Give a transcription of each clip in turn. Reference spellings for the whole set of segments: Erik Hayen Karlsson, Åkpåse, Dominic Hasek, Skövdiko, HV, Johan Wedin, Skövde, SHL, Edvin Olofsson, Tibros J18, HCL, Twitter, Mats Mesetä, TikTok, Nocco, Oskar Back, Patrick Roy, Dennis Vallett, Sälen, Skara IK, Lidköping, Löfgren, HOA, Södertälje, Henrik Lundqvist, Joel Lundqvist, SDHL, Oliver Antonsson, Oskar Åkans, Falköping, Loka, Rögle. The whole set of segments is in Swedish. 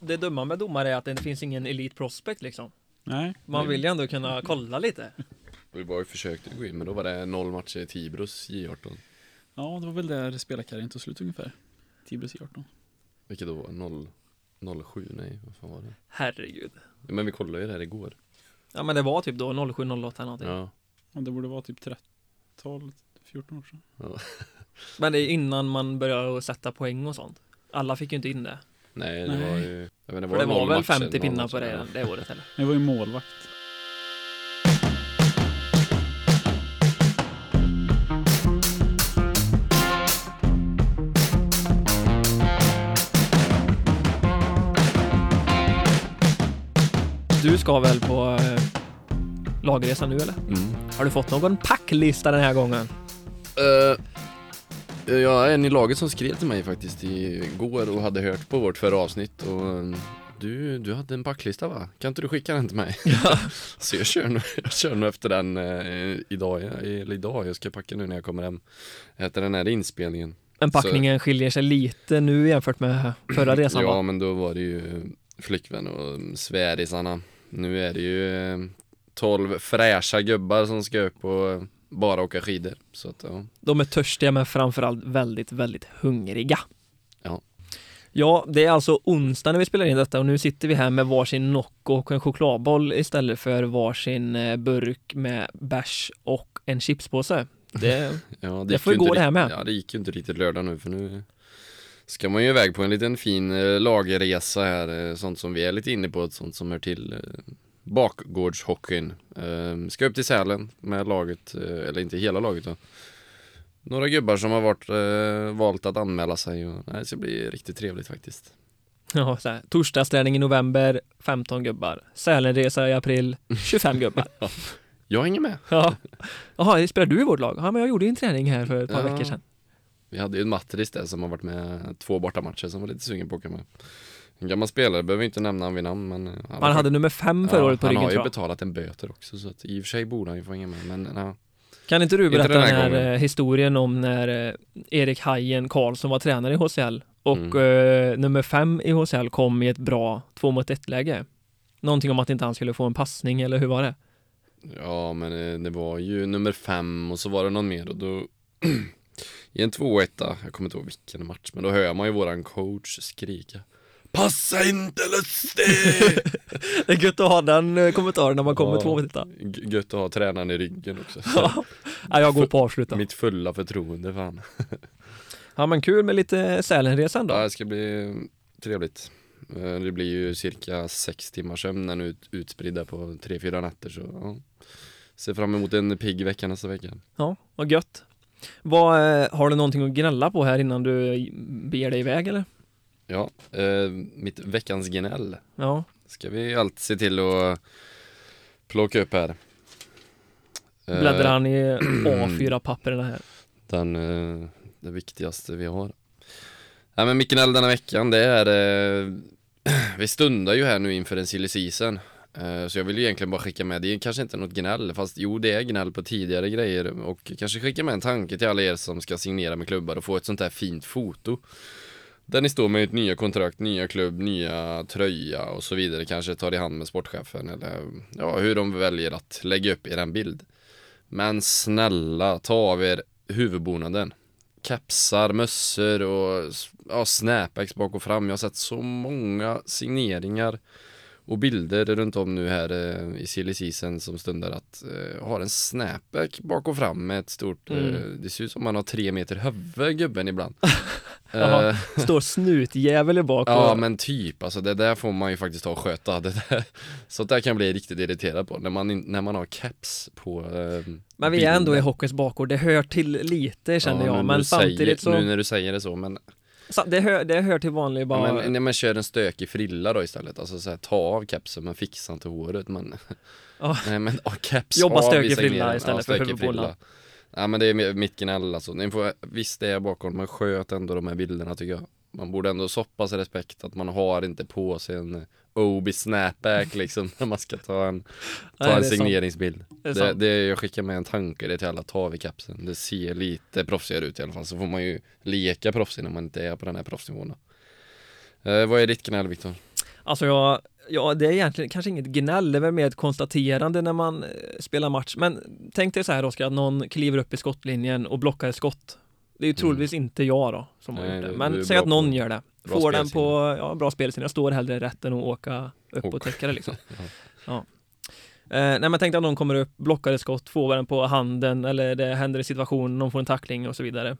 Det dumma med domare är att det finns ingen elite prospect liksom. Nej. Man vill ju ändå kunna kolla lite. Vi bara försökte gå in, men då var det 0 matcher i Tibros J18. Ja, det var väl där spelarkarriären tog slut ungefär. Tibros J18. Vilket då var 007, nej, vad fan var det? Herregud. Ja, men vi kollade ju det här igår. Ja, men det var typ då 07-08 någonting. Ja. Ja, det borde vara typ 13-14 år sedan. Ja. Men det är innan man började sätta poäng och sånt. Alla fick ju inte in det. Nej, det var ju... Men det var, för det var väl 50 pinnar på det året heller. Det var ju målvakt. Du ska väl på lagresan nu, eller? Mm. Har du fått någon packlista den här gången? Jag är en i laget som skrev till mig faktiskt igår och hade hört på vårt förra avsnitt. Och du hade en packlista, va? Kan inte du skicka den till mig? Ja. Så jag kör nu efter den idag. Eller idag, jag ska packa nu när jag kommer hem efter den här inspelningen. Men packningen skiljer sig lite nu jämfört med förra resan, va? Ja, men då var det ju flickvän och svärisarna. Nu är det ju 12 fräscha gubbar som ska upp och bara åka skidor. Så att, ja. De är törstiga men framförallt väldigt, väldigt hungriga. Ja. Ja, det är alltså onsdag när vi spelar in detta och nu sitter vi här med varsin Nocco och en chokladboll istället för varsin burk med bärs och en chipspåse. Det får ju gå det här med. Ja, det gick ju inte riktigt lördag nu, för nu ska man ju iväg på en liten fin lagresa här. Sånt som vi är lite inne på, sånt som hör till bakgårdshockeyn. Ska upp till Sälen med laget, eller inte hela laget då. Några gubbar som har valt att anmäla sig. Och, nej, det blir riktigt trevligt faktiskt. Ja, så här, torsdagsträning i november, 15 gubbar. Sälenresa i april, 25 gubbar. Jag hänger med. Ja. Jaha, spelar du i vårt lag? Ja, men jag gjorde en träning här för ett par veckor sedan. Vi hade ju en Matris där som har varit med 2 bortamatcher som var lite sugen på att komma. En gammal spelare, behöver inte nämna han vid namn, men han hade nummer 5 förra året på ryggen. Han har ju betalat en böter också, så att i och för sig borde han ju få hänga med, men ja. Kan inte du berätta den här historien om när Erik Hayen Karlsson var tränare i HCL och nummer 5 i HCL kom i ett bra 2-mot-1-läge? Någonting om att inte han skulle få en passning, eller hur var det? Ja, men det var ju nummer 5 och så var det någon mer och då... I en 2-1, jag kommer inte ihåg vilken match, men då hör man ju våran coach skrika: passa inte lustig! Det är gött att ha den kommentaren när man kommer 2-1. Gött att ha tränaren i ryggen också. Ja, jag går på avsluta. Mitt fulla förtroende, fan. Ja, men kul med lite Sälenresan då. Ja, det ska bli trevligt. Det blir ju cirka 6 timmars sömn när nu utspridda på 3-4 nätter. Så ja. Ser fram emot en pigg vecka nästa vecka. Ja, vad gött. Har du någonting att gnälla på här innan du ber dig iväg, eller? Ja, mitt veckans gnäll. Ja. Ska vi alltid se till att plocka upp här. Bläddrar han i A4-papperna här. Det viktigaste vi har. Nej, men mitt gnäll denna veckan, det är... vi stundar ju här nu inför en silly season. Så jag vill ju egentligen bara skicka med, det är kanske inte något gnäll, fast jo, det är gnäll på tidigare grejer, och kanske skicka med en tanke till alla er som ska signera med klubbar och få ett sånt här fint foto där ni står med ett nya kontrakt, nya klubb, nya tröja och så vidare, kanske tar i hand med sportchefen eller ja, hur de väljer att lägga upp er en bild. Men snälla, ta av er huvudbonaden, kapsar, mössor och ja, snapbacks bak och fram. Jag har sett så många signeringar och bilder runt om nu här i silly season som stundar att har en snapback bak och fram med ett stort... det ser ut som man har 3 meter huvud, gubben, ibland. Står snutjävel bak. Ja, men typ. Alltså, det där får man ju faktiskt ta och sköta. Så där kan jag bli riktigt irriterad på. När man har caps på... men vi är ändå i hockeyns bakgård. Det hör till lite, känner jag. Men samtidigt så... Nu när du säger det så, men... Så det hör till vanlig bara... Ja, men kör en stökig frilla då istället. Alltså så här, ta av kapsen, men fixa inte håret. Nej, men caps. Jobba stökig frilla istället för huvudbolla. Ja, men det är mitt gnäll alltså. Visst, det är bakom, men sköt ändå de här bilderna, tycker jag. Man borde ändå soppa sig respekt att man har inte på sig en Obi snapback liksom när man ska ta en signeringsbild. Jag skickar med en tanke det till alla, ta vid kapsen. Det ser lite proffsigare ut i alla fall, så får man ju leka proffsig när man inte är på den här proffsnivån. Vad är ditt gnäll, Victor? Alltså ja, det är egentligen kanske inget gnäll, det är väl mer ett konstaterande när man spelar match. Men tänk dig så här, Oskar, att någon kliver upp i skottlinjen och blockar ett skott. Det är ju troligtvis inte jag då som har gjort det. Men säg att någon gör det. Får den på bra spelsinne. Jag står hellre rätt än att åka upp och täcka det liksom. Ja. Nej, men tänk dig att någon kommer upp, blockar ett skott, får den på handen, eller det händer i situationen, någon får en tackling och så vidare.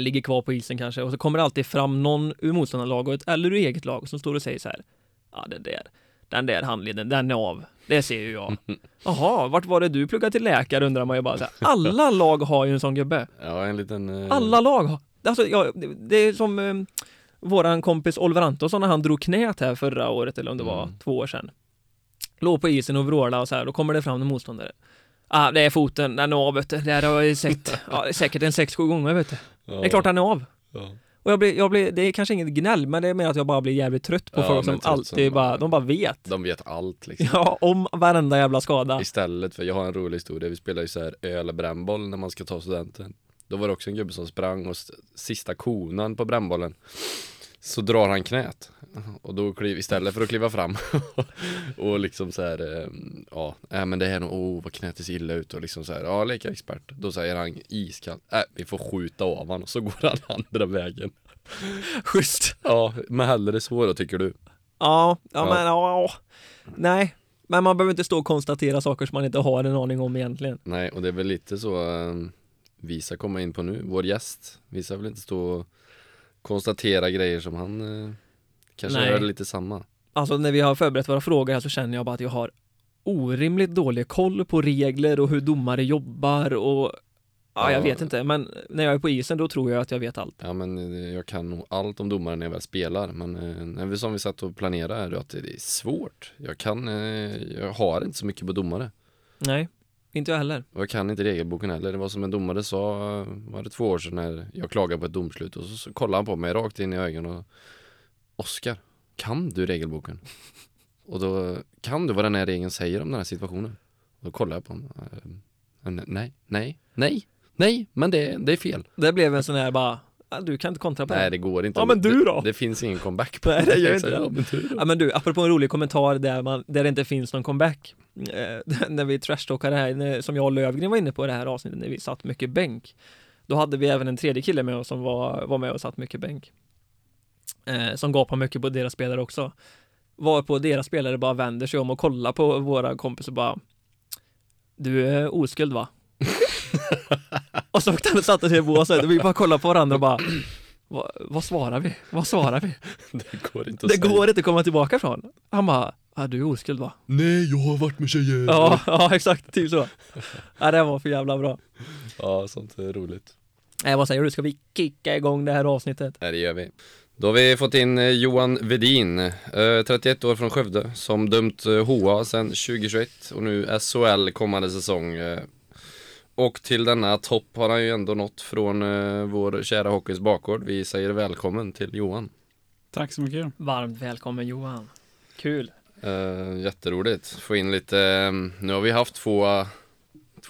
Ligger kvar på isen kanske. Och så kommer det alltid fram någon ur motståndarlaget eller ur eget lag som står och säger så här: ja, den där handleden, den är av. Det ser ju jag. Jaha, vart var det du pluggade till läkare, undrar man ju bara så här. Alla lag har ju en sån gubbe. Ja, en liten... Alla lag har... Alltså, ja, det är som våran kompis Oliver Antonsson när han drog knät här förra året, eller om det var 2 år sedan. Låg på isen och vråla och så här, då kommer det fram en motståndare. Ah, det är foten, den är av, vet du. Det här har jag sett. Ja, säkert en 6-7 gånger, vet du. Ja. Det är klart han är av. Ja. Och jag blir, det är kanske inget gnäll, men det är mer att jag bara blir jävligt trött på folk som alltid bara, de bara vet. De vet allt liksom. Ja, om varenda jävla skada. Istället för, jag har en rolig historia, vi spelar ju så här öl och brännboll när man ska ta studenten. Då var det också en gubbe som sprang och sista konan på brännbollen. Så drar han knät. Och då istället för att kliva fram och liksom så här, ja, men det här nog, vad knätet ser illa ut och liksom så här, ja, leka expert. Då säger han iskallt, vi får skjuta av han, och så går han andra vägen. Schysst. Ja, men hellre så då, tycker du? Ja. Men nej, men man behöver inte stå och konstatera saker som man inte har en aning om egentligen. Nej, och det är väl lite så Visa komma in på nu, vår gäst. Visa vill inte stå och konstatera grejer som han kanske gör lite samma. Alltså när vi har förberett våra frågor här så känner jag bara att jag har orimligt dålig koll på regler och hur domare jobbar och jag vet inte, men när jag är på isen då tror jag att jag vet allt. Ja, men jag kan nog allt om domare när jag väl spelar, men som vi satt och planerade är det att det är svårt. Jag har inte så mycket på domare. Nej. Inte jag heller. Och jag kan inte regelboken heller. Det var som en domare sa, var det 2 år sedan när jag klagade på ett domslut. Och så kollade han på mig rakt in i ögonen och Oskar, kan du regelboken? Och då, kan du vad den här regeln säger om den här situationen? Och då kollade jag på honom. Nej, men det är fel. Det blev en sån här bara, du kan inte kontra på det. Nej, det går inte. Ja, men du då? Det finns ingen comeback på det. Nej, det gör inte. Ja, men du, apropå en rolig kommentar där det inte finns någon comeback. När vi trashtalkade här, som jag och Lövgren var inne på i det här avsnittet, när vi satt mycket bänk, då hade vi även en tredje kille med oss som var med och satt mycket bänk, som gapade mycket på deras spelare också, var på deras spelare bara vänder sig om och kollar på våra kompisar bara, du är oskuld va? Och så satte sig i båset och vi bara kollade på varandra och bara, vad svarar vi? Det går inte att komma tillbaka från. Han bara, du är oskuld va? Nej, jag har varit med tjejer. Ja, exakt, typ så. Ja, det var för jävla bra. Ja, sånt är roligt. Vad säger du? Ska vi kicka igång det här avsnittet? Ja, det gör vi. Då har vi fått in Johan Wedin, 31 år från Skövde, som dömt HA sedan 2021 och nu SHL kommande säsong. Och till denna topp har han ju ändå nått från vår kära hockeys bakgård. Vi säger välkommen till Johan. Tack så mycket. Varmt välkommen Johan. Kul. Jätteroligt. Få in lite, nu har vi haft två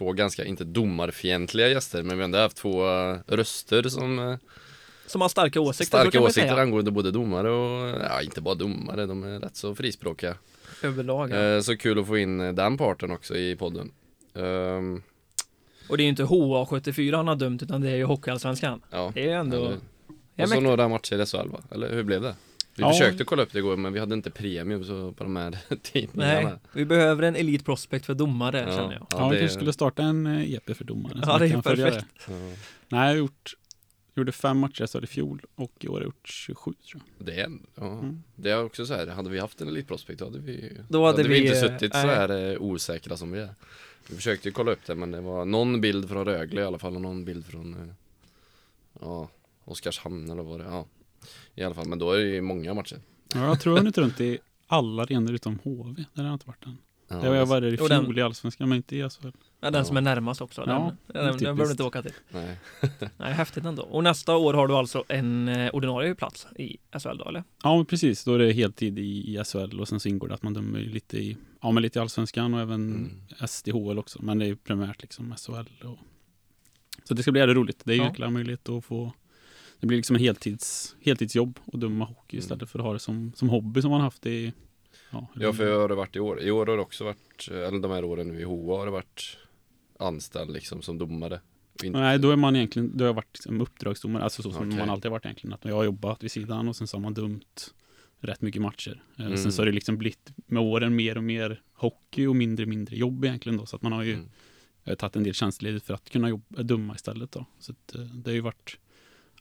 ganska, inte domarfientliga gäster, men vi har ändå haft två röster som har starka åsikter angående både domare och, inte bara domare, de är rätt så frispråkiga. Överlag. Så kul att få in den parten också i podden. Och det är ju inte HA74 han har dömt, utan det är ju Hockeyallsvenskan. Ja, det är ändå... Och så några matcher i SHL, va? Eller hur blev det? Vi försökte kolla upp det igår, men vi hade inte premium så på de här tidningarna. Nej, vi behöver en elite prospect för domare, känner jag. Ja, vi skulle starta en EP för domare. Ja, det är perfekt. Nej, jag gjorde 5 matcher så i fjol, och i år har jag gjort 27, tror jag. Det är också så här, hade vi haft en elite prospect, hade vi inte suttit så här osäkra som vi är. Vi försökte ju kolla upp det, men det var någon bild från Rögle i alla fall, och någon bild från Oskarshamn eller vad det är. Ja. I alla fall, men då är det ju många matcher. Ja, jag tror jag inte runt i alla arenor utom HV. Där har inte varit den. Ja, det var jag var där i fjol i Allsvenskan, men inte i SHL. Ja, den som är närmast också. Den behöver du inte åka till. Nej. Nej, häftigt ändå. Och nästa år har du alltså en ordinarie plats i SHL då, eller? Ja, precis. Då är det heltid i SHL, och sen så ingår det att man dömer lite i, lite i Allsvenskan och även SDHL också. Men det är ju primärt liksom SHL. Så det ska bli jävligt roligt. Det är ju en möjlighet att få det blir liksom en heltidsjobb och döma hockey istället för att ha det som hobby som man haft i... Ja, för jag har det varit i år. I år har det också varit, eller de här åren i HOA har det varit anställd liksom som domare. Nej, då är man egentligen, då har jag varit som uppdragsdomare, alltså så som man alltid har varit egentligen, att jag har jobbat vid sidan och sen så har man dömt rätt mycket matcher. Sen så har det liksom blivit med åren mer och mer hockey och mindre jobb egentligen då, så att man har ju tagit en del tjänstledigt för att kunna döma istället då. Så att, det har ju varit,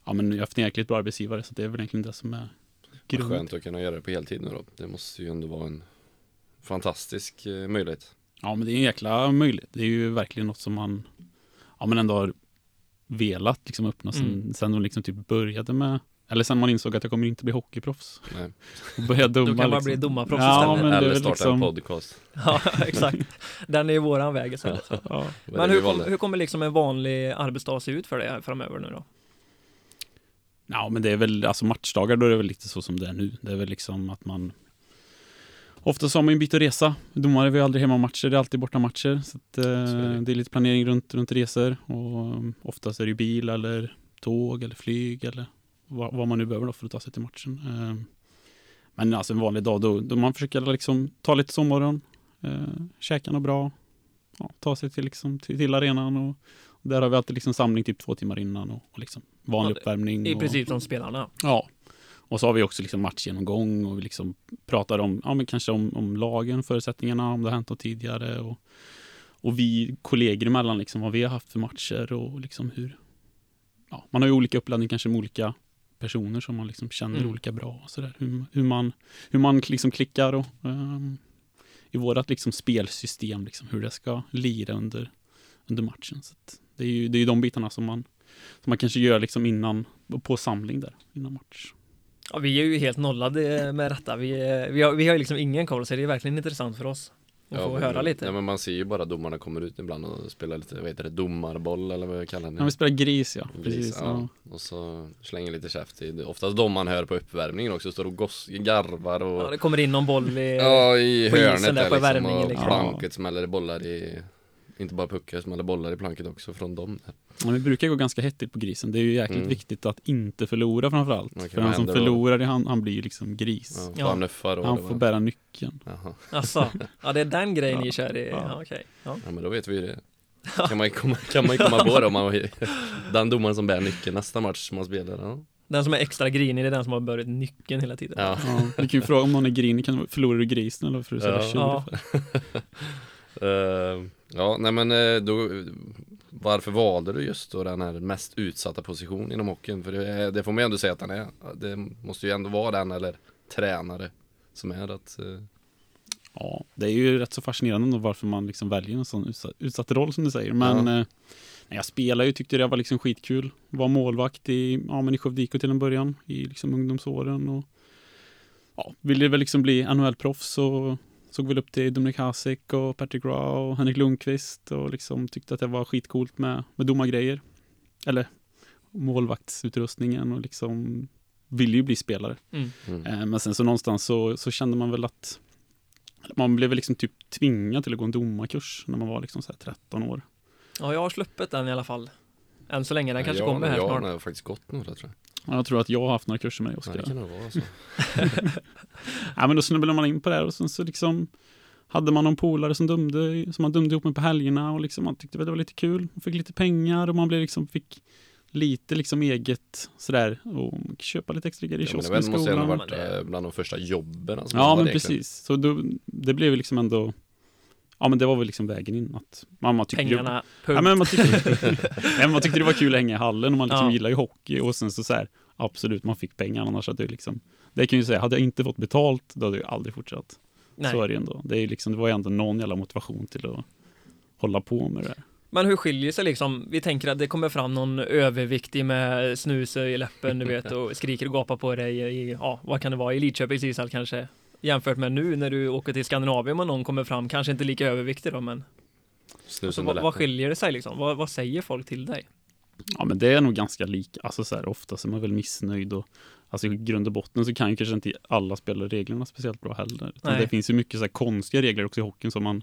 ja men jag har haft en jäkligt bra arbetsgivare, så det är väl egentligen det som är grund. Skönt att kunna göra det på heltid nu då. Det måste ju ändå vara en fantastisk möjlighet. Ja, men det är en jäkla möjlighet. Det är ju verkligen något som man ändå har velat liksom öppna sen de liksom typ började med, eller sen man insåg att jag kommer inte bli hockeyproffs. Nej. Och börja dumma. Då kan man bli domarproffs istället. Eller starta en podcast. Ja, exakt. Den är ju våran väg istället. Ja. Men hur kommer liksom en vanlig arbetsdag se ut för dig framöver nu då? Ja, men det är väl, alltså matchdagar då är det väl lite så som det är nu. Det är väl liksom att man, ofta så har man ju en bit att resa. Domare, vi är aldrig hemma matcher, det är alltid borta matcher. Så att, det är lite planering runt resor. Och oftast är det ju bil eller tåg eller flyg eller vad man nu behöver då för att ta sig till matchen. Men alltså en vanlig dag då man försöker liksom ta lite sommaren, käka något bra, ta sig till, liksom, till arenan och där har vi alltid liksom samling typ 2 timmar innan och liksom vanlig uppvärmning. I princip som spelarna. Ja. Och så har vi också liksom matchgenomgång och vi liksom pratar om, ja men kanske om lagen, förutsättningarna, om det har hänt något tidigare och vi kollegor emellan liksom vad vi har haft för matcher och liksom hur, ja, man har ju olika uppladdning kanske med olika personer som man liksom känner olika bra och sådär. Hur man liksom klickar och i vårat liksom spelsystem liksom hur det ska lira under matchen. Så att det är ju de bitarna som man kanske gör liksom innan på samling där innan match. Ja, vi är ju helt nollade med detta. Vi har liksom ingen koll, så det är verkligen intressant för oss att få höra lite. Ja, men man ser ju bara domarna kommer ut ibland och spelar lite, vad heter det, domarboll eller vad jag kallar det. Ja, vi spelar gris, precis. Ja. Och så slänger lite käft i. Oftast de man hör på uppvärmningen också står och garvar och... Ja, det kommer in någon boll i hörnet där, på värmningen liksom. Och planket smäller bollar i... Inte bara puckar som alla bollar i planket också från dem. Ja, vi brukar gå ganska hettigt på grisen. Det är ju jäkligt viktigt att inte förlora framförallt. Okay, för den som förlorar, han blir ju liksom gris. Ja, han får bära nyckeln. Alltså, ja, det är den grejen ni kör i. Ja, okay. Ja, men då vet vi ju det. Kan man komma på det om man, den domaren som bär nyckeln nästa match som man spelar. Ja. Den som är extra grinig är den som har börjat nyckeln hela tiden. Ja. Ja, vi kan ju fråga om någon är grinig. Kan förlora du grisen eller för du då, varför valde du just då den här mest utsatta positionen inom hockeyn? För det får man ju ändå säga att den är. Det måste ju ändå vara den eller tränare som är att... Ja, det är ju rätt så fascinerande då, varför man liksom väljer en sån utsatt roll som du säger. Men när jag spelade ju tyckte jag det var liksom skitkul. Var målvakt i Skövdiko till en början i liksom ungdomsåren och ville väl liksom bli NHL-proffs och såg väl upp till Dominic Hasek och Patrick Roy och Henrik Lundqvist och liksom tyckte att det var skitcoolt med domargrejer. Eller målvaktsutrustningen och liksom ville ju bli spelare. Men sen så någonstans så kände man väl att man blev liksom typ tvingad till att gå en domarkurs när man var liksom så här 13 år. Ja, jag har sluppet den i alla fall. Än så länge, den kanske kommer här snart. Jag har faktiskt gått några, tror jag. Jag tror att jag har haft några kurser med Oskar. Nej, det kan nog vara så. Ja, men då snubblade man in på det här och sen så liksom hade man någon polare som man dömde ihop med på helgerna och liksom man tyckte väl det var lite kul. Man fick lite pengar och man blev liksom, fick lite liksom eget sådär och köpa lite extra grejer i kiosken i skolan. Det måste ha varit bland de första jobben. Alltså, ja, men precis. Så då, det blev liksom ändå... Ja, men det var väl liksom vägen in att mamma tyckte pengarna, ju, ja, men man tyckte det var kul att hänga i hallen och man liksom gillar ju hockey och sen så här absolut man fick pengar annars att det liksom det kan ju säga hade jag inte fått betalt då hade jag aldrig fortsatt. Nej. Så är det ändå. Det är liksom det var ju ändå någon jävla motivation till att hålla på med det. Men hur skiljer sig liksom, vi tänker att det kommer fram någon överviktig med snus i läppen du vet och skriker och gapar på dig i vad kan det vara i Lidköping i ishall kanske. Jämfört med nu när du åker till Skandinavium och någon kommer fram, kanske inte lika överviktig då, men alltså, vad skiljer det sig liksom? Vad säger folk till dig? Ja, men det är nog ganska lika. Alltså så här, ofta så är man väl missnöjd och alltså i grund och botten så kan ju kanske inte alla spela reglerna speciellt bra heller. Det finns ju mycket så här konstiga regler också i hockeyn som man,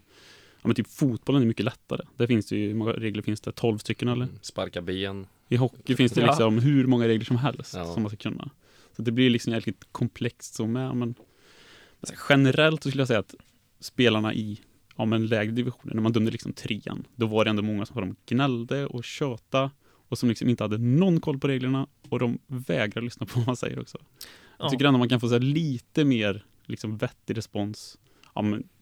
ja men typ fotbollen är mycket lättare. Det finns ju, hur många regler finns det? 12 stycken eller? Sparka ben. I hockey finns det liksom hur många regler som helst som man ska kunna. Så det blir liksom jävligt komplext som är. Men generellt så skulle jag säga att spelarna i en lägre division, när man dömde liksom trean, då var det ändå många som gnällde och tjöta och som liksom inte hade någon koll på reglerna och de vägrar lyssna på vad man säger också. Jag tycker ändå man kan få så lite mer liksom vettig respons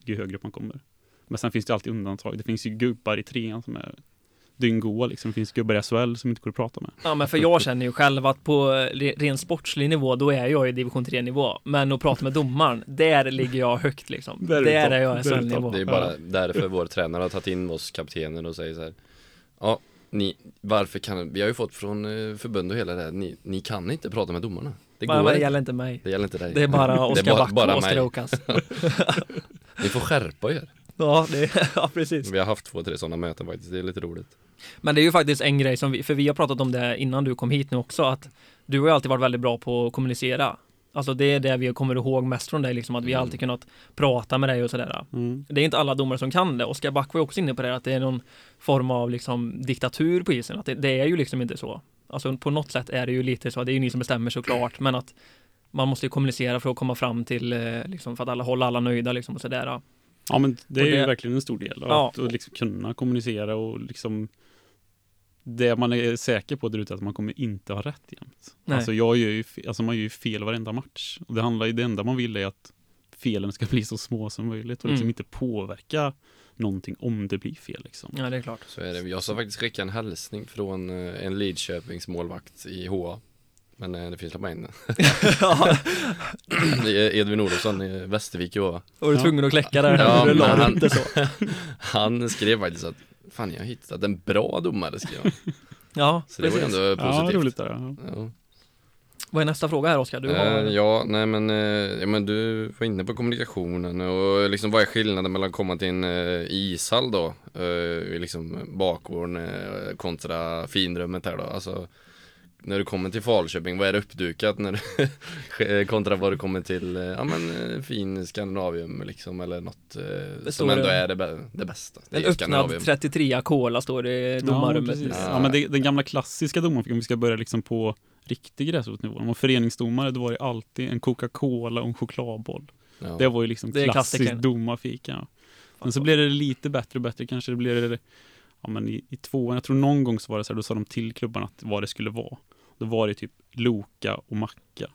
ju högre upp man kommer. Men sen finns det alltid undantag. Det finns ju gubbar i trean som är dyngoa liksom. Det finns gubbar i SHL som inte går att prata med. Ja, men för jag känner ju själv att på ren sportslig nivå, då är jag i division 3-nivå. Men att prata med domaren, där ligger jag högt liksom. Där är jag i SHL-nivå. Det är bara därför vår tränare har tagit in oss kaptenen och säger så här: ja, ni, varför kan, vi har ju fått från förbund och hela det här, ni kan inte prata med domarna. Det går inte. Gäller inte mig. Det gäller inte dig. Det är bara Oskar Back och Oskar Åkans. Ni får skärpa er. Ja, precis. Vi har haft 2-3 sådana möten faktiskt, det är lite roligt. Men det är ju faktiskt en grej som vi har pratat om det innan du kom hit nu också, att du har ju alltid varit väldigt bra på att kommunicera. Alltså det är det vi kommer ihåg mest från dig liksom, att vi alltid kunnat prata med dig och sådär. Det är inte alla domare som kan det. Oskar Back var ju också inne på det, att det är någon form av liksom diktatur på isen, att det är ju liksom inte så. Alltså på något sätt är det ju lite så, det är ju ni som bestämmer såklart, men att man måste ju kommunicera för att komma fram till liksom, för att alla håller alla nöjda liksom och sådär. Ja, men det är ju verkligen en stor del att liksom kunna kommunicera och liksom det man är säker på där ute att man kommer inte ha rätt jämt. Alltså man gör ju fel varenda match. Och det handlar ju, det enda man vill är att felen ska bli så små som möjligt och liksom inte påverka någonting om det blir fel liksom. Ja, det är klart. Så är det. Jag sa faktiskt skicka en hälsning från en Lidköpings målvakt i HA. Men det finns släppa in. Edvin Olofsson i Västervik i HA. Och du tvungen att kläcka där. Ja, han skrev faktiskt att fan, jag har hittat en bra domare, skrev han. Ja, så precis. Det var ändå positivt. Ja, roligt där. Ja. Vad är nästa fråga här, Oskar? Du har... men du var inne på kommunikationen och liksom, vad är skillnaden mellan att komma till en ishall då? Liksom bakgården kontra finrummet här då. Alltså, när du kommer till Falköping, vad är det uppdukat när du kontra vad du kommer till fin Skandinavium liksom, eller något som ändå är det bästa. Det en öppnad 33a kola står det i domarrummet. Ja, men den gamla klassiska domaren, om vi ska börja liksom på riktig gräsrotnivå. Om man föreningsdomare, då var det alltid en Coca-Cola och en chokladboll. Ja. Det var ju liksom klassisk domarfika. Men så blev det lite bättre. Kanske det blev det i tvåan. Jag tror någon gång så var det så här, då sa de till klubbarna att vad det skulle vara. Då var det typ Loka och Macka.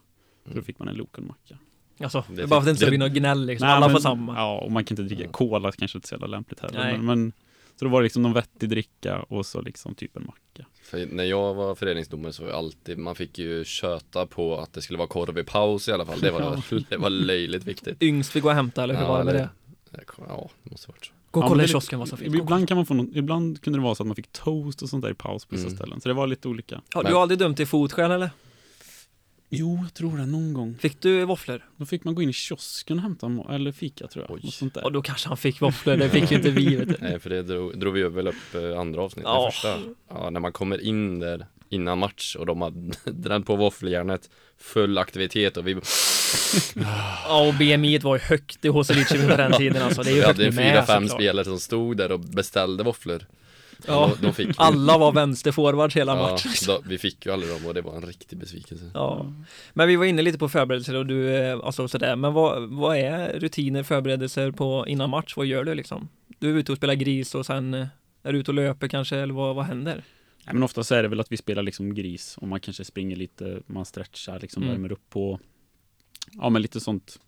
Så då fick man en Loka och en Macka. Alltså, det är bara för att det inte ska bli någon gnäll liksom. Nej, alla får samma. Ja, och man kan inte dricka cola, kanske inte så jävla lämpligt heller. Men, så då var det liksom någon vettig dricka och så liksom typ en macka. För när jag var föreningsdomare så var alltid, man fick ju köta på att det skulle vara korv i paus i alla fall. Det var löjligt viktigt. Yngst fick gå och hämta, eller hur var det med det? Ja, det måste ha varit så. Gå och kolla i kiosken vad som finns. Ibland kunde det vara så att man fick toast och sånt där i paus på vissa ställen. Så det var lite olika. Ja, du har aldrig dömt i fotskärn, eller? Jo, jag tror det någon gång. Fick du våfflor? Då fick man gå in i kiosken och hämta eller fika, tror jag. Och sånt där. Och då kanske han fick våfflor, det fick ju inte vi. Vet du. Nej, för det drog vi väl upp andra avsnitt. När man kommer in där innan match och de har dränt på våffeljärnet, full aktivitet och vi... och BMI:et var ju högt i HCL på den tiden. Alltså. Det är ju högt med. Vi hade 4-5 spelare som stod där och beställde våfflor. Ja, alla var vänsterforwards hela matchen. Vi fick ju alla dem och det var en riktig besvikelse. Ja. Men vi var inne lite på förberedelser och du sådär. Men vad är rutiner, förberedelser på innan match? Vad gör du liksom? Du är ute och spelar gris och sen är du ute och löper kanske, eller vad händer? Nej, men ofta så är det väl att vi spelar liksom gris och man kanske springer lite, man stretchar liksom, värmer upp på men lite sånt.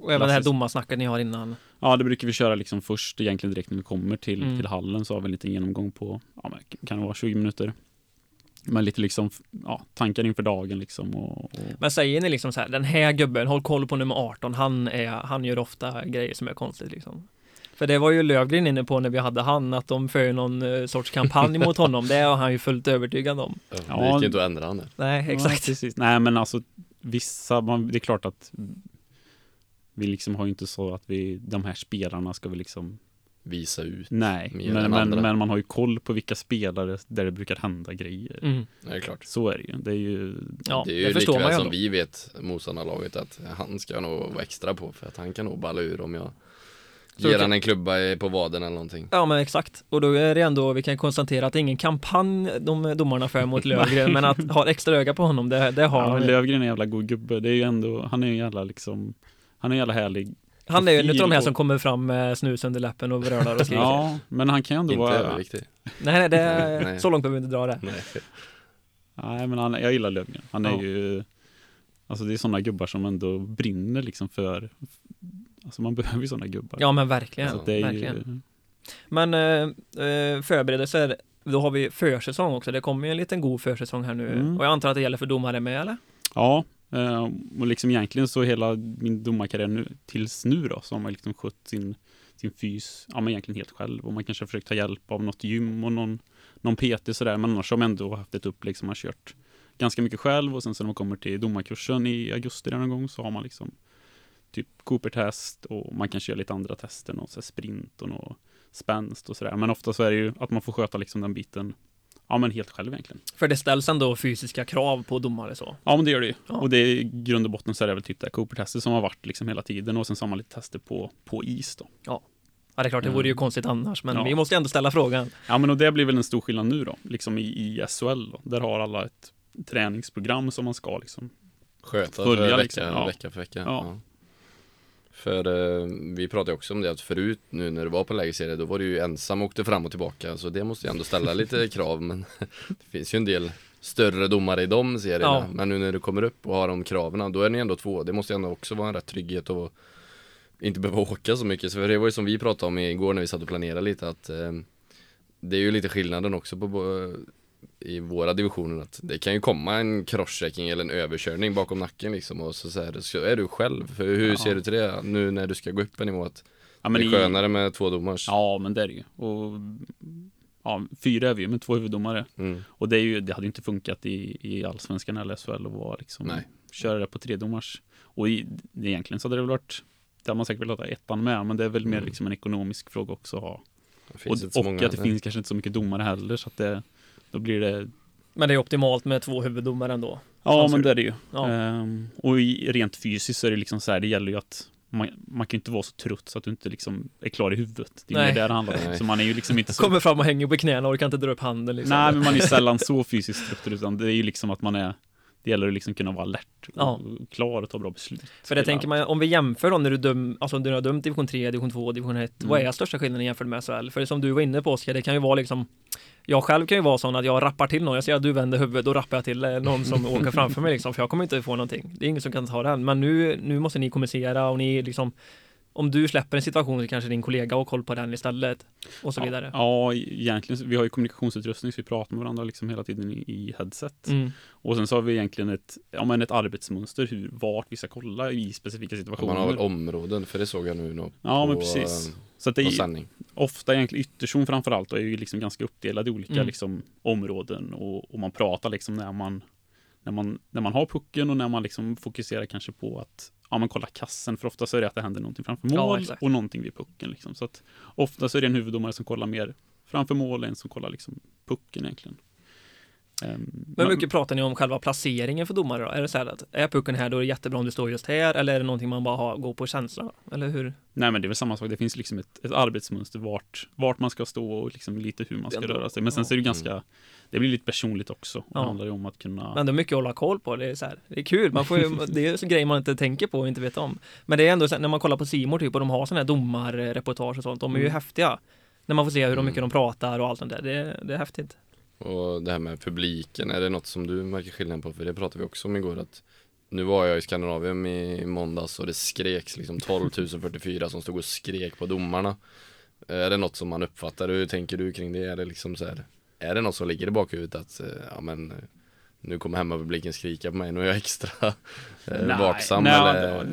Och även det här domarsnacket ni har innan. Ja, det brukar vi köra liksom först egentligen direkt när vi kommer till hallen, så har vi en liten genomgång på kan det vara 20 minuter. Men lite liksom tankar inför dagen liksom och... Men säger ni liksom så här, den här gubben, håll koll på nummer 18, han gör ofta grejer som är konstigt liksom. För det var ju Lövgren inne på när vi hade han, att de för någon sorts kampanj mot honom. Det har han ju fullt övertygad om. Det gick inte att ändra han. Nej, exakt. Precis. Nej, men alltså det är klart att vi liksom har ju inte så att de här spelarna ska vi liksom visa ut. Nej, men man har ju koll på vilka spelare där det brukar hända grejer. Det är klart. Så är det ju. Det är ju likväl som vi vet, motståndarlaget, att han ska nog vara extra på, för att han kan nog balla ur om jag Ger han en klubba på vaden eller någonting. Ja, men exakt. Och då är det ändå, vi kan konstatera att ingen kampanj de domarna för mot Löfgren, men att ha extra öga på honom, det har han. Ja, Löfgren är en jävla god gubbe. Det är ju ändå, han är ju jävla liksom, han är jävla härlig. Han är ju en av de här som kommer fram med snus under läppen och rörar och skriker. Ja, men han kan ju ändå inte vara... överviktig. Nej, det är... nej. Så långt behöver vi inte dra det. Nej, men jag gillar Löfgren. Han är ju... Alltså det är sådana gubbar som ändå brinner liksom för... Alltså man behöver ju sådana gubbar. Ja, men verkligen. Alltså det är verkligen. Ju... Men förberedelser, då har vi försäsong också. Det kommer ju en liten god försäsong här nu. Mm. Och jag antar att det gäller för domare med, eller? Ja, och liksom egentligen så hela min domarkarriär nu, tills nu då, så har man liksom skött sin fys, ja men egentligen helt själv. Och man kanske har försökt ta hjälp av något gym och någon PT sådär. Men annars har man ändå haft ett upplägg som man har kört ganska mycket själv. Och sen så när man kommer till domarkursen i augusti någon gång så har man liksom typ Cooper-test och man kan köra lite andra tester, någon så här sprint och något spänst och sådär. Men ofta så är det ju att man får sköta liksom den biten, ja men helt själv egentligen. För det ställs ändå fysiska krav på domare så? Ja, men det gör det ju. Ja. Och det i grund och botten så är det väl typ det här Cooper-testet som har varit liksom hela tiden och sen så har man lite tester på is då. Ja. Ja, det är klart, det vore ju konstigt annars, men vi måste ändå ställa frågan. Ja, men och det blir väl en stor skillnad nu då, liksom i SHL då. Där har alla ett träningsprogram som man ska liksom sköta följa liksom. Vecka för vecka. Ja. För vi pratade också om det att förut nu när du var på lägerserie då var du ju ensam och åkte fram och tillbaka, så det måste ju ändå ställa lite krav, men det finns ju en del större domare i de serierna, men nu när du kommer upp och har de kraven, då är ni ändå två, det måste ju ändå också vara en rätt trygghet och inte behöva åka så mycket, så det var ju som vi pratade om igår när vi satt och planerade lite att det är ju lite skillnaden också på i våra divisioner att det kan ju komma en crosschecking eller en överkörning bakom nacken liksom, och så är du själv. För hur ser du till det nu när du ska gå upp en nivå att det är skönare med två domare? Ja, men det är det ju. Och, fyra är vi med två huvuddomare. Mm. Och det hade ju inte funkat i Allsvenskan eller SHL att vara liksom, köra det på tre domars. Och egentligen så hade det väl varit, där man säkert vill låta ettan med, men det är väl mer liksom en ekonomisk fråga också att ha. Och att det finns kanske inte så mycket domare heller, så att det då blir det... Men det är optimalt med två huvuddomare ändå. Ja, men det är det ju. Ja. Och rent fysiskt så är det liksom så här, det gäller ju att man kan inte vara så trött så att du inte liksom är klar i huvudet. Det är ju där det handlar om. Så man är ju liksom inte så... Kommer fram och hänger på knäna och kan inte dra upp handen liksom. Nej, men man är sällan så fysiskt trött, utan det är ju liksom att man är... Det gäller att liksom kunna vara alert och klar och ta bra beslut. För det tänker man, om vi jämför då när om du har dömt division 3, division 2, division 1, vad är största skillnaden jämfört med SHL? För som du var inne på, Oskar, det kan ju vara liksom, jag själv kan ju vara sån att jag rappar till någon, jag säger att du vänder huvudet, då rappar jag till någon som åker framför mig liksom, för jag kommer inte få någonting. Det är ingen som kan ta det här. Men nu måste ni kommunicera och ni liksom, om du släpper en situation så kanske din kollega har koll på den istället och så vidare. Ja, egentligen. Vi har ju kommunikationsutrustning så vi pratar med varandra liksom hela tiden i headset. Mm. Och sen så har vi egentligen ett arbetsmönster vart vi ska kolla i specifika situationer. Man har väl områden, för det såg jag nu på, men precis. Så att det är ofta egentligen ytterzon framförallt och är ju liksom ganska uppdelade i olika liksom, områden och man pratar liksom när man har pucken och när man liksom fokuserar kanske på att man kollar kassen, för ofta så är det att det händer någonting framför mål och någonting vid pucken liksom. Så att ofta så är det en huvuddomare som kollar mer framför mål än som kollar liksom pucken egentligen. Men mycket pratar ni om själva placeringen för domare då? Är det så här att är pucken här, då är det jättebra om du står just här, eller är det någonting man bara går på känsla? Eller hur? Nej, men det är väl samma sak. Det finns liksom ett arbetsmönster vart man ska stå och liksom lite hur man ska röra sig. Men sen så är det ganska, det blir lite personligt också. Det handlar ju om att kunna... Men det är mycket att hålla koll på. Det är så här, det är kul. Man får ju, det är så grejer man inte tänker på och inte vet om. Men det är ändå så här, när man kollar på C-more typ och de har sådana här domarreportage och sånt, de är ju häftiga. När man får se hur mycket de pratar och allt sånt där. Det är häftigt. Och det här med publiken, är det något som du märker skillnad på? För det pratade vi också om igår, att nu var jag i Skandinavium i måndags och det skreks liksom 12 044 som stod och skrek på domarna. Är det något som man uppfattar? Hur tänker du kring det? Är det liksom så här, är det något som ligger i bakhuvudet att nu kommer hemmapubliken skrika på mig, nu är jag extra vaksam?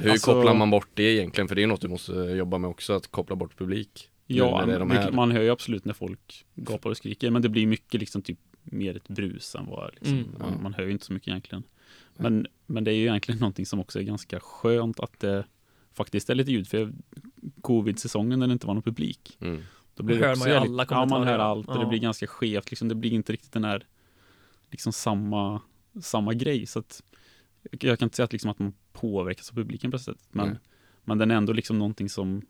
Hur kopplar man bort det egentligen? För det är något du måste jobba med också, att koppla bort publik. Ja, man hör ju absolut när folk gapar och skriker, men det blir mycket liksom typ mer ett brus än vad liksom. Man hör ju inte så mycket egentligen. Men det är ju egentligen någonting som också är ganska skönt att det faktiskt är lite ljud, för covid-säsongen när det inte var någon publik. Då blir det också alla kommentarer. Ja, man hör allt och det blir ganska skevt liksom, det blir inte riktigt den här liksom samma grej, så att jag kan inte säga att liksom att man påverkas av publiken på sätt, men den är ändå liksom någonting som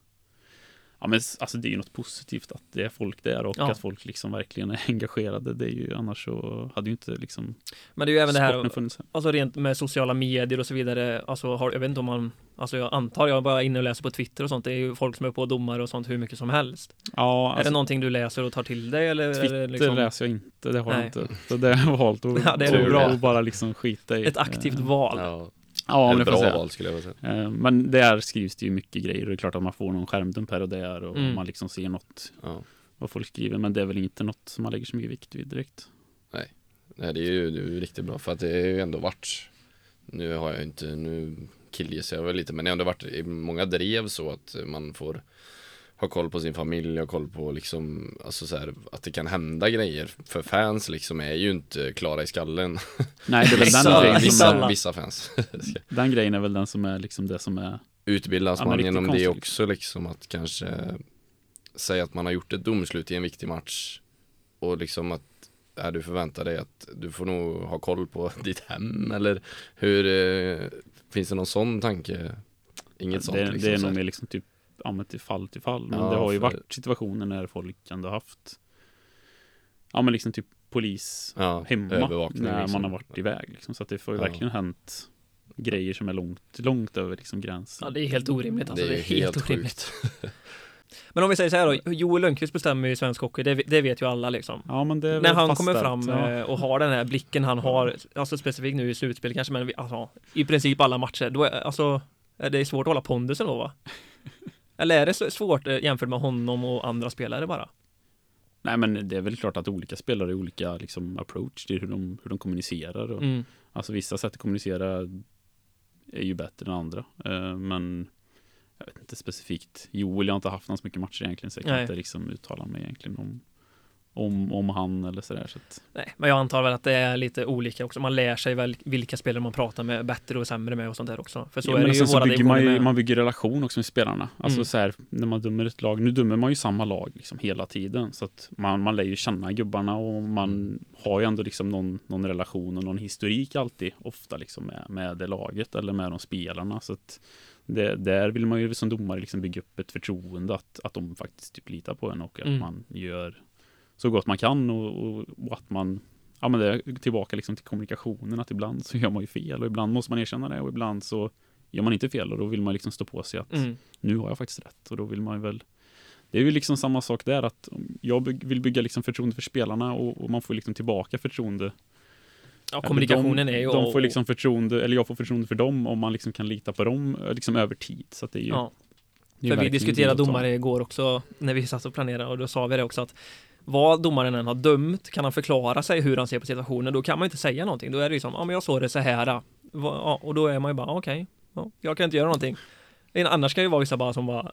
ja, men alltså det är ju något positivt att det är folk där och att folk liksom verkligen är engagerade. Det är ju, annars så hade ju inte liksom. Men det är ju även det här alltså rent med sociala medier och så vidare, alltså har, jag vet inte om man, alltså jag antar, jag bara inne och läser på Twitter och sånt, det är ju folk som är på domare och sånt hur mycket som helst. Ja, alltså, är det någonting du läser och tar till dig eller Twitter eller liksom? Läser jag inte, det har jag inte. Så det har valt och, ja, det är bra att bara liksom skita i. Ett aktivt val. Ja. Ja, men det bra val skulle jag säga. Men där skrivs det ju mycket grejer och det är klart att man får någon skärmdump här och där och man liksom ser något vad folk skriver, men det är väl inte något som man lägger så mycket vikt vid direkt. Nej, nej, det är ju riktigt bra för att det är ju ändå varit, nu har jag inte, nu killgissar jag väl lite, men det har ändå varit många drev så att man får ha koll på sin familj och koll på liksom, alltså så här, att det kan hända grejer för fans liksom är ju inte klara i skallen. Nej, det är väl vissa fans. Den grejen är väl den som är liksom det som är utbildas man genom konstigt. Det också liksom att kanske säga att man har gjort ett domslut i en viktig match och liksom att du förväntar dig att du får nog ha koll på ditt hem eller hur finns det någon sån tanke? Inget sånt liksom. Det är nog mer liksom typ till fall, men det har ju varit situationer när folk ändå haft men liksom typ polis hemma när liksom. Man har varit iväg liksom, så att det får ju verkligen hänt grejer som är långt över liksom gränsen. Ja, det är helt orimligt alltså, det är helt orimligt. Men om vi säger så här då, Joel Lundqvist bestämmer ju svensk hockey, det vet ju alla liksom. Ja, men det är när han kommer fram och har den här blicken han har, alltså specifikt nu i slutspel kanske, men alltså, i princip alla matcher då är, alltså, det är svårt att hålla pondusen då va? Eller är det så svårt jämfört med honom och andra spelare bara? Nej, men det är väl klart att olika spelare har olika liksom, approach till hur de kommunicerar. Och, alltså vissa sätt att kommunicera är ju bättre än andra. Men jag vet inte specifikt. Joel, jag har inte haft någon så mycket matcher egentligen, så jag kan inte liksom uttala mig egentligen om han eller sådär. Så att... Nej, men jag antar väl att det är lite olika också. Man lär sig väl vilka spelare man pratar med bättre och sämre med och sånt där också. För så är det ju så bygger man bygger relation också med spelarna. Alltså så här, när man dömer ett lag, nu dömer man ju samma lag liksom hela tiden. Så att man lär ju känna gubbarna och man har ju ändå liksom någon relation och någon historik alltid, ofta liksom med det laget eller med de spelarna. Så att där vill man ju som domare liksom bygga upp ett förtroende att de faktiskt typ litar på en och att man gör så gott man kan och att man det är tillbaka liksom till kommunikationen, att ibland så gör man ju fel och ibland måste man erkänna det och ibland så gör man inte fel och då vill man liksom stå på sig att nu har jag faktiskt rätt och då vill man väl, det är ju liksom samma sak där att jag vill bygga liksom förtroende för spelarna och man får liksom tillbaka förtroende. Ja, kommunikationen är ju... De får liksom förtroende, eller jag får förtroende för dem om man liksom kan lita på dem liksom över tid, så att det är ju... Ja. För vi diskuterade domare igår också när vi satt och planerade och då sa vi det också att vad domaren än har dömt, kan han förklara sig hur han ser på situationen, då kan man inte säga någonting. Då är det ju som, ja men jag såg det så här. Ja, och då är man ju bara, okej, jag kan inte göra någonting. Annars kan ju vara vissa bara som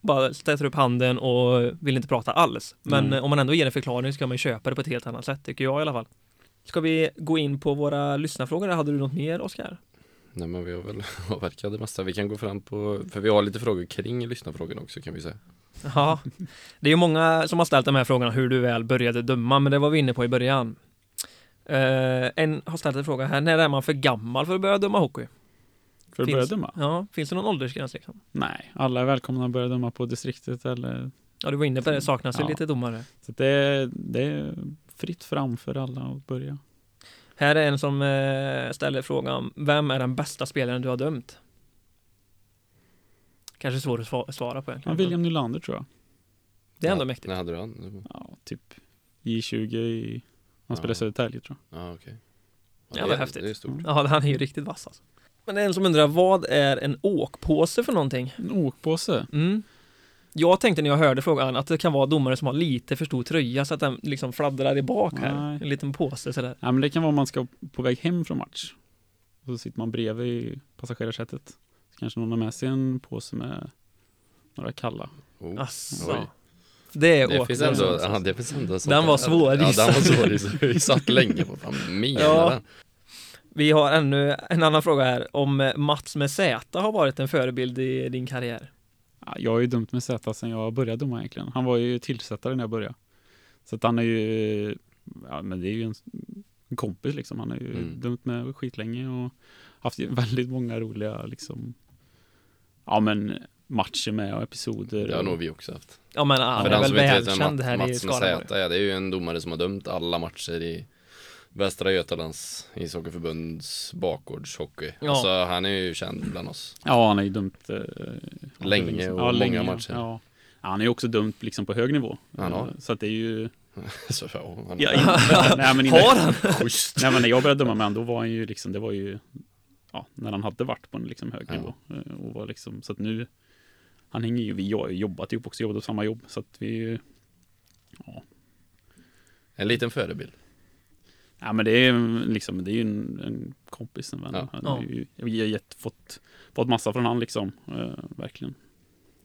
bara ställer upp handen och vill inte prata alls. Men om man ändå ger en förklaring så kan man ju köpa det på ett helt annat sätt, tycker jag i alla fall. Ska vi gå in på våra lyssnarfrågor? Hade du något mer, Oskar? Nej, men vi har väl avverkat det mesta. Vi kan gå fram på, för vi har lite frågor kring lyssnarfrågorna också kan vi säga. Ja, det är ju många som har ställt de här frågorna hur du väl började döma, men det var vi inne på i början. En har ställt en fråga här, när är man för gammal för att börja döma hockey? För att börja döma? Ja, finns det någon åldersgräns liksom? Nej, alla är välkomna att börja döma på distriktet eller... Ja, du var inne på det, saknas ju lite domare. Så det är fritt fram för alla att börja. Här är en som ställer frågan, vem är den bästa spelaren du har dömt? Kanske svårt att svara på egentligen. Ja, William Nylander tror jag. Det är ändå mäktigt. När hade du han? Ja, typ J20 i... Han spelade Södertälje tror jag. Ja, okej. Okay. Ja, det är häftigt. Det är stort. Ja, han är ju riktigt vass alltså. Men det är en som undrar, vad är en åkpåse för någonting? En åkpåse? Jag tänkte när jag hörde frågan att det kan vara domare som har lite för stor tröja så att den liksom fladdrar i bak här. Nej. En liten påse sådär. Ja, men det kan vara om man ska på väg hem från match. Och så sitter man bredvid passagerarsätet. Kanske någon har med sig en påse med några kalla. Oh. Asså. Det finns ändå, den var svår. Vi satt länge på den. Vi har ännu en annan fråga här. Om Mats Mesetä har varit en förebild i din karriär? Ja, jag har ju dömt Mesetä sedan jag började döma egentligen. Han var ju tillsättare när jag började. Så att han är ju... Ja, men det är ju en kompis liksom. Han har ju dömt med skitlänge och haft väldigt många roliga liksom... Ja, men matcher med och episoder. Det har nog vi också haft. Ja, men alla är väl välkänd här Mats i Skara. Ja, det är ju en domare som har dömt alla matcher i Västra Götalands ishockeyförbunds bakgårdshockey. Ja. Alltså, han är ju känd bland oss. Ja, han har ju dömt länge och många matcher. Ja. Han är ju också dömt liksom på hög nivå. Så att det är ju... så, när jag började döma med han, då var han ju liksom, det var ju när han hade varit på en liksom hög nivå och var liksom, så att nu han hänger ju, vi har ju jobbat ihop också, jobbat på samma jobb, så att vi en liten förebild. Ja, men det är liksom, det är ju en kompis, en vän. Vi har fått massa från han liksom, verkligen.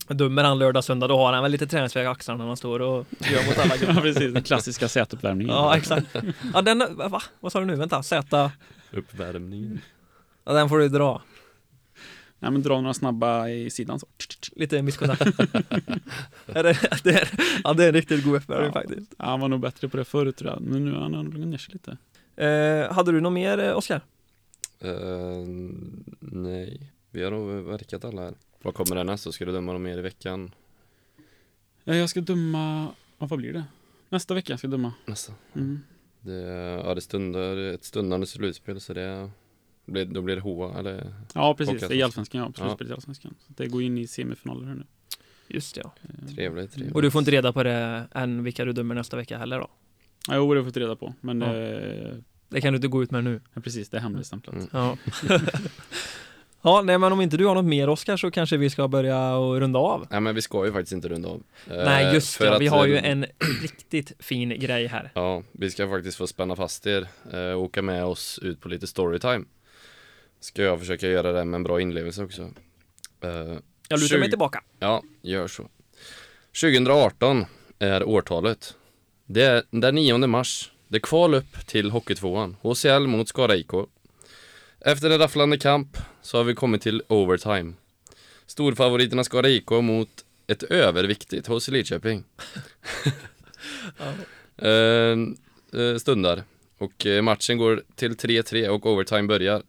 Dömer han lördag söndag, då har han väl lite träningsväg i axlarna när man står och gör mot alla grupper. Ja, precis, den klassiska sätuppvärmningen. Ja, exakt. Ja, den, va? Vad sa du nu? Vänta, sätuppvärmningen. Ja, den får du dra. Nej, men dra några snabba i sidan så. Lite misskontakt. Ja, det är en riktigt god uppvärmning faktiskt. Ja, han var nog bättre på det förut tror jag. Men nu har han lugnat ner sig lite. Hade du något mer, Oskar? Nej, vi har nog verkat alla här. Vad kommer det nästa? Ska du döma dem mer i veckan? Ja, jag ska döma... Vad blir det? Nästa vecka ska jag döma. Nästa. Mm. Det stundar ett stundande slutspel, så det blir, då blir det HOA eller... Ja, precis. Det är Allsvenskan, ja. Slutspelet i Allsvenskan. Så det går in i semifinaler här nu. Just det, ja. Trevligt. Och du får inte reda på det än vilka du dömer nästa vecka heller då? Ja, jo, det har jag fått reda på. Men... Ja. Det kan du inte gå ut med nu. Ja, precis. Det är hemligstämplat. Mm. Ja. Ja, nej, men om inte du har något mer, Oskar, så kanske vi ska börja och runda av. Nej, men vi ska ju faktiskt inte runda av. Nej, just det. Vi har ju en riktigt fin grej här. Ja, vi ska faktiskt få spänna fast er och åka med oss ut på lite storytime. Ska jag försöka göra det med en bra inlevelse också. Jag lutar mig tillbaka. Ja, gör så. 2018 är årtalet. Det är den 9 mars. Det kval upp till Hockeytvåan. HCL mot Skara IK. Efter en rafflande kamp så har vi kommit till overtime. Storfavoriterna Skara IK mot ett överviktigt HC Lidköping. Stundar. Och matchen går till 3-3 och overtime börjar.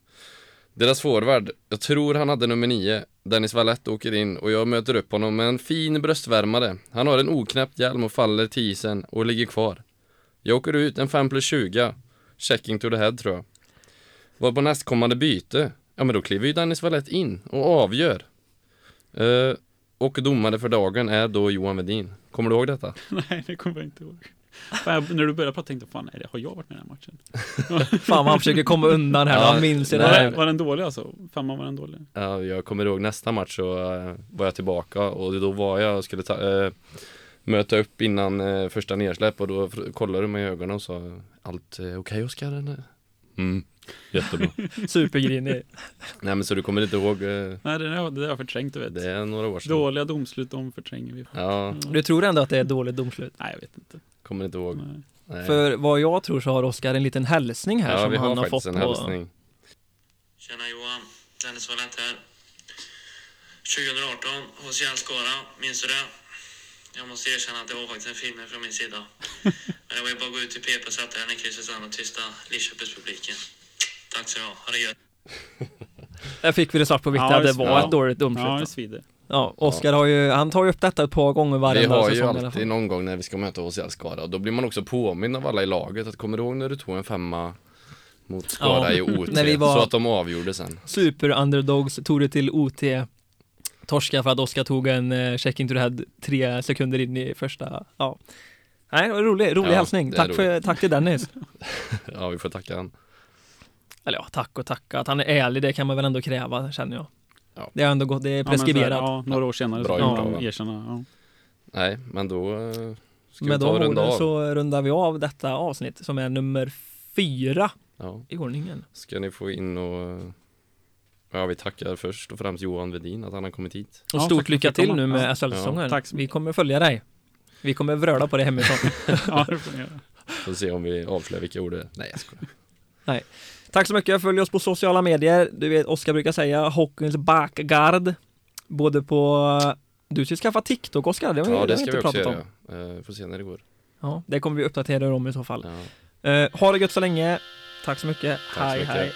Deras forward, jag tror han hade nummer 9, Dennis Vallett, åker in och jag möter upp honom med en fin bröstvärmare. Han har en oknäppt hjälm och faller till isen och ligger kvar. Jag åker ut en 5+20. Checking to the head tror jag. Var på nästkommande byte. Ja, men då kliver ju Dennis Vallett in och avgör. Och domare för dagen är då Johan Wedin. Kommer du ihåg detta? Nej, det kommer jag inte ihåg. Fan, när du började prata tänkte jag, har jag varit med i den här matchen? Fan, man försöker komma undan här. Ja, man minns det här. Var den dålig alltså? Fan, man var den dålig. Ja, jag kommer ihåg nästa match så var jag tillbaka. Och då var jag och skulle möta upp innan första nedsläpp. Och då kollade du mig i ögonen och sa, allt okej, Oskar? Mm. Jättebra. Supergrinig. Nej, men så du kommer inte ihåg... Nej, det har förträngt, du vet. Det är några år sedan. Dåliga domslut, de förtränger vi. Ja. Du tror ändå att det är dåligt domslut? Nej, jag vet inte. Kommer inte ihåg. Nej. För vad jag tror så har Oskar en liten hälsning här, ja, som han har fått. Ja, vi har faktiskt en hälsning. Tjena Johan, Dennis Vallett här. 2018 hos Järnskara, minns du det? Jag måste erkänna att det var faktiskt en film från min sida. Men jag var ju bara gå ut i PP och satt här när Kristiansson och tysta Lidköpingspubliken. Tack så mycket. Ha det gött. Där fick vi det svart på vitt, att det var ett dåligt domslut. Ja, det svider. Ja, Oskar har ju, han tar ju upp detta ett par gånger varje dag. Vi har ju alltid någon gång när vi ska möta oss i Skara. Då blir man också påminn av alla i laget. Att kommer du ihåg när du tog en 5 mot Skara i OT? När vi var så att de avgjorde sen. Super-underdogs, tog det till OT. Torska för att Oskar tog en check into the head 3 sekunder in i första... Ja. Nej, rolig hälsning. Tack till Dennis. Ja, vi får tacka han. Eller ja, tack och tacka. Att han är ärlig, det kan man väl ändå kräva, känner jag. Ja. Det har ändå gått, det är preskriberat. Ja, några år senare. Bra gjort, erkänna. Nej, men då ska vi ta runda av. Så rundar vi av detta avsnitt som är nummer 4 i ordningen. Ska ni få in och... Ja, vi tackar först och främst Johan Wedin att han har kommit hit. Och stort lycka till nu med SHL-säsongen. Ja, vi kommer följa dig. Vi kommer vröla på det hemifrån. Ja, det får ni göra. Får se om vi avslöjar vilka ord det är. Nej, jag skojar. Nej. Tack så mycket. Följ oss på sociala medier. Du vet, Oskar brukar säga hockeyns backguard. Både på... Du ska skaffa TikTok, Oskar. Ja, det ska vi också göra. Får se när det går. Ja, det kommer vi uppdatera om i så fall. Ja. Ha det gött så länge. Tack så mycket. Tack så mycket. Hej.